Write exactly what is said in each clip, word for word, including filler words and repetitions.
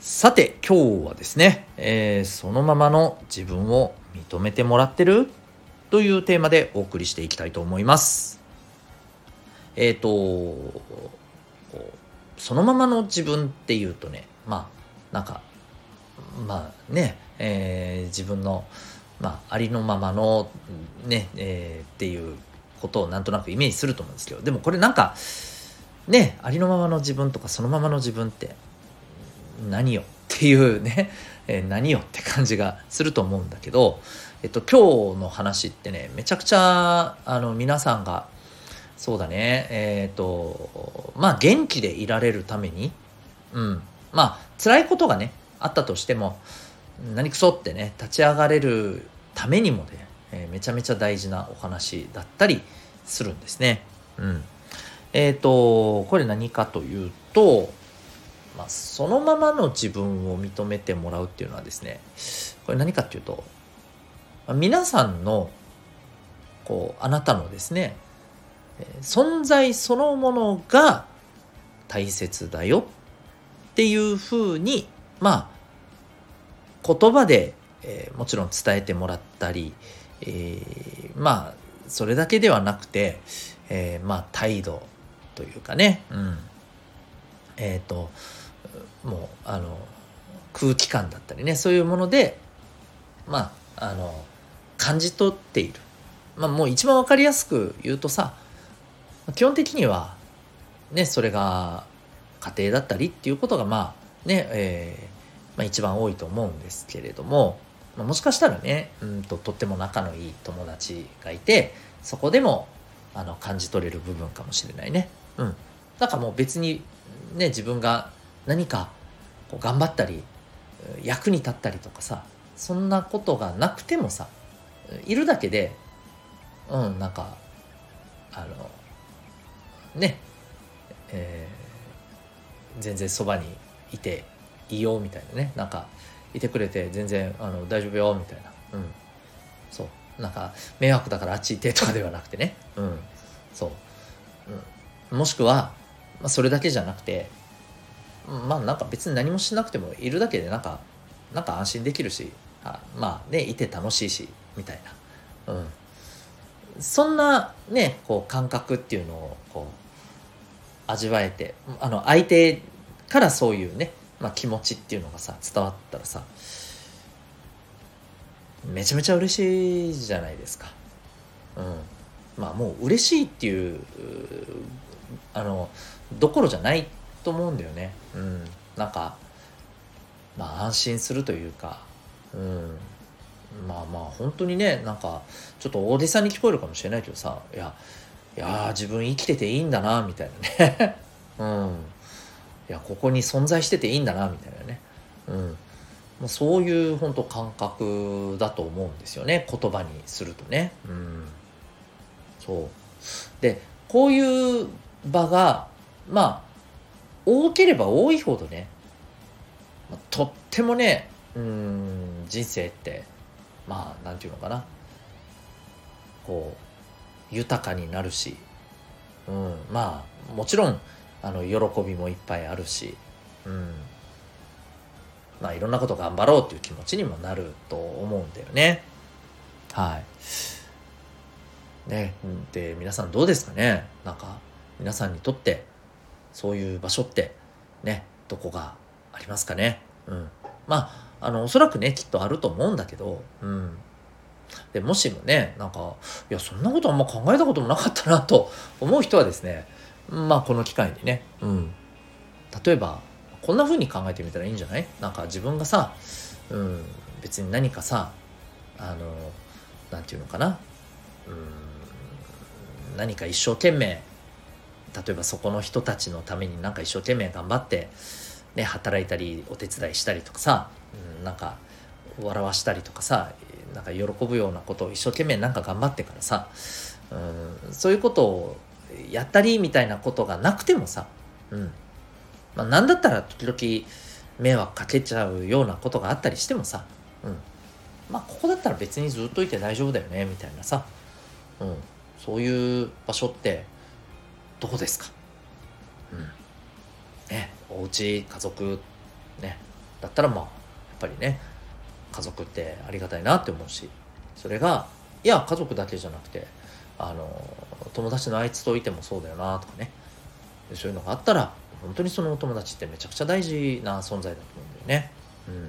さて、今日はですね、えー、そのままの自分を認めてもらってるというテーマでお送りしていきたいと思います。えっとそのままの自分っていうとね、まあなんかまあね、えー、自分の、まあ、ありのままのね、えー、っていうことをなんとなくイメージすると思うんですけど、でもこれなんかね、ありのままの自分とかそのままの自分って何よっていうね、えー、何よって感じがすると思うんだけど、えっと今日の話ってね、めちゃくちゃあの皆さんがそうだね、えっとまあ元気でいられるために、うん、まあ辛いことがねあったとしても何くそってね立ち上がれるためにもね、えー、めちゃめちゃ大事なお話だったりするんですね。うん、えっとこれ何かというと、まあ、そのままの自分を認めてもらうっていうのはですね、これ何かっていうと、皆さんのこうあなたのですね、存在そのものが大切だよっていうふうに、まあ言葉で、えー、もちろん伝えてもらったり、えー、まあそれだけではなくて、えー、まあ態度というかね、うん、えっともうあの空気感だったりね、そういうものでまああの感じ取っている。まあもう一番わかりやすく言うとさ、基本的にはね、それが家庭だったりっていうことがまあね、えーまあ、一番多いと思うんですけれども、まあ、もしかしたらね、うんととっても仲のいい友達がいて、そこでもあの感じ取れる部分かもしれないね。うん、なんかもう別にね、自分が何かこう頑張ったり役に立ったりとかさ、そんなことがなくてもさ、いるだけで、うん、なんかあのね、えー、全然そばにいていいよみたいなね、なんかいてくれて全然あの大丈夫よみたいな、うん、そうなんか迷惑だからあっち行ってとかではなくてね、うん、そう、うん、もしくは、まあ、それだけじゃなくて、まあなんか別に何もしなくてもいるだけでなんかなんか安心できるし、あ、まあね、いて楽しいしみたいな、うん、そんなねこう感覚っていうのをこう味わえて、あの相手からそういうね、まあ、気持ちっていうのがさ伝わったらさ、めちゃめちゃ嬉しいじゃないですか。うん、まあもう嬉しいっていうあのどころじゃないと思うんだよね。うん、なんかまあ安心するというか、うん。まあまあ本当にね、なんかちょっと大げさに聞こえるかもしれないけどさ、いやいや自分生きてていいんだなみたいなねうん、いやここに存在してていいんだなみたいなね、うん、もうそういう本当感覚だと思うんですよね、言葉にするとね。うん、そうで、こういう場がまあ多ければ多いほどね、とってもね、うん、人生ってまあなんていうのかな、こう豊かになるし、うん、まあもちろんあの喜びもいっぱいあるし、うん、まあいろんなこと頑張ろうっていう気持ちにもなると思うんだよね。はい。ね、で皆さんどうですかね。なんか皆さんにとってそういう場所ってね、どこがありますかね。うん、まあ。あのおそらくねきっとあると思うんだけど、うん、でもしもね、なんかいやそんなことあんま考えたこともなかったなと思う人はですね、まあこの機会にね、うん、例えばこんな風に考えてみたらいいんじゃない？なんか自分がさ、うん、別に何かさ、あのなんていうのかな、うん、何か一生懸命、例えばそこの人たちのためになんか一生懸命頑張ってね、働いたりお手伝いしたりとかさ、うん、なんか笑わしたりとかさ、なんか喜ぶようなことを一生懸命なんか頑張ってからさ、うん、そういうことをやったりみたいなことがなくてもさ、うんまあ、なんだったら時々迷惑かけちゃうようなことがあったりしてもさ、うん、まあここだったら別にずっといて大丈夫だよねみたいなさ、うん、そういう場所ってどこですか、うんね、お家家族、ね、だったらまあやっぱりね家族ってありがたいなって思うし、それがいや家族だけじゃなくてあの友達のあいつといてもそうだよなとかね、そういうのがあったら本当にそのお友達ってめちゃくちゃ大事な存在だと思うんだよね、うん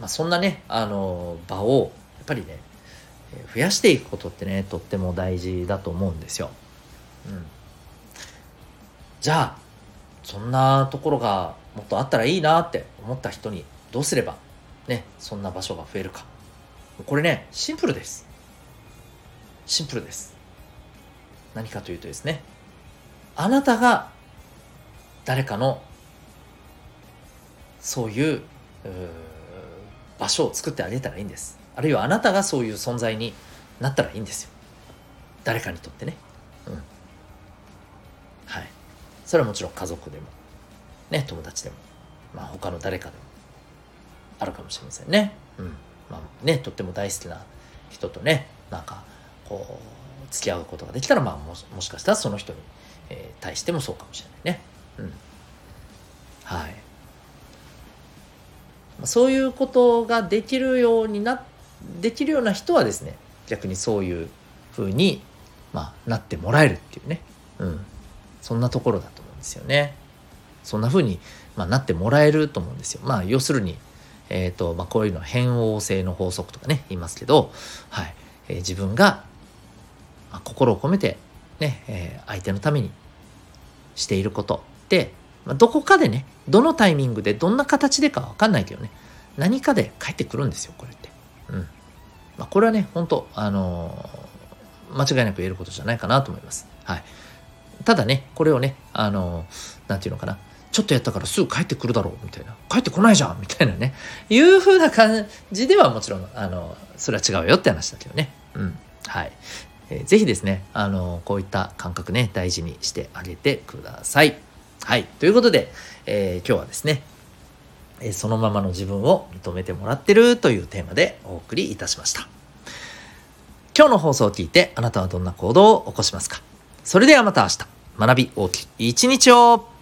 まあ、そんなねあの場をやっぱりね増やしていくことってねとっても大事だと思うんですよ、うん、じゃあそんなところがもっとあったらいいなって思った人にどうすればねそんな場所が増えるか、これねシンプルですシンプルです何かというとですね、あなたが誰かのそういう、うー、場所を作ってあげたらいいんです。あるいはあなたがそういう存在になったらいいんですよ、誰かにとってね、うん、はい、それはもちろん家族でもね友達でも、まあ、他の誰かでもあるかもしれませんね、うんまあ、ねとっても大好きな人とねなんかこう付き合うことができたら、まあ、もし、もしかしたらその人にえー、対してもそうかもしれないね、うんはいまあ、そういうことができるようになできるような人はですね逆にそういう風に、まあ、なってもらえるっていうね、うん、そんなところだと思うんですよね。そんな風に、まあ、なってもらえると思うんですよ。まあ要するに、えーとまあ、こういうの変応性の法則とかね言いますけど、はいえー、自分が、まあ、心を込めてねえー、相手のためにしていることで、まあ、どこかでねどのタイミングでどんな形でか分かんないけどね何かで返ってくるんですよこれって、うんまあ、これはね本当、あのー、間違いなく言えることじゃないかなと思います、はい、ただねこれをね、あのー、なんていうのかなちょっとやったからすぐ帰ってくるだろうみたいな帰ってこないじゃんみたいなねいう風な感じではもちろん、あのー、それは違うよって話だけどね、うん、はいぜひですね、あのこういった感覚ね大事にしてあげてください。はいということで、えー、今日はですね、えー、そのままの自分を認めてもらってるというテーマでお送りいたしました。今日の放送を聞いてあなたはどんな行動を起こしますか。それではまた明日、学び大きい一日を。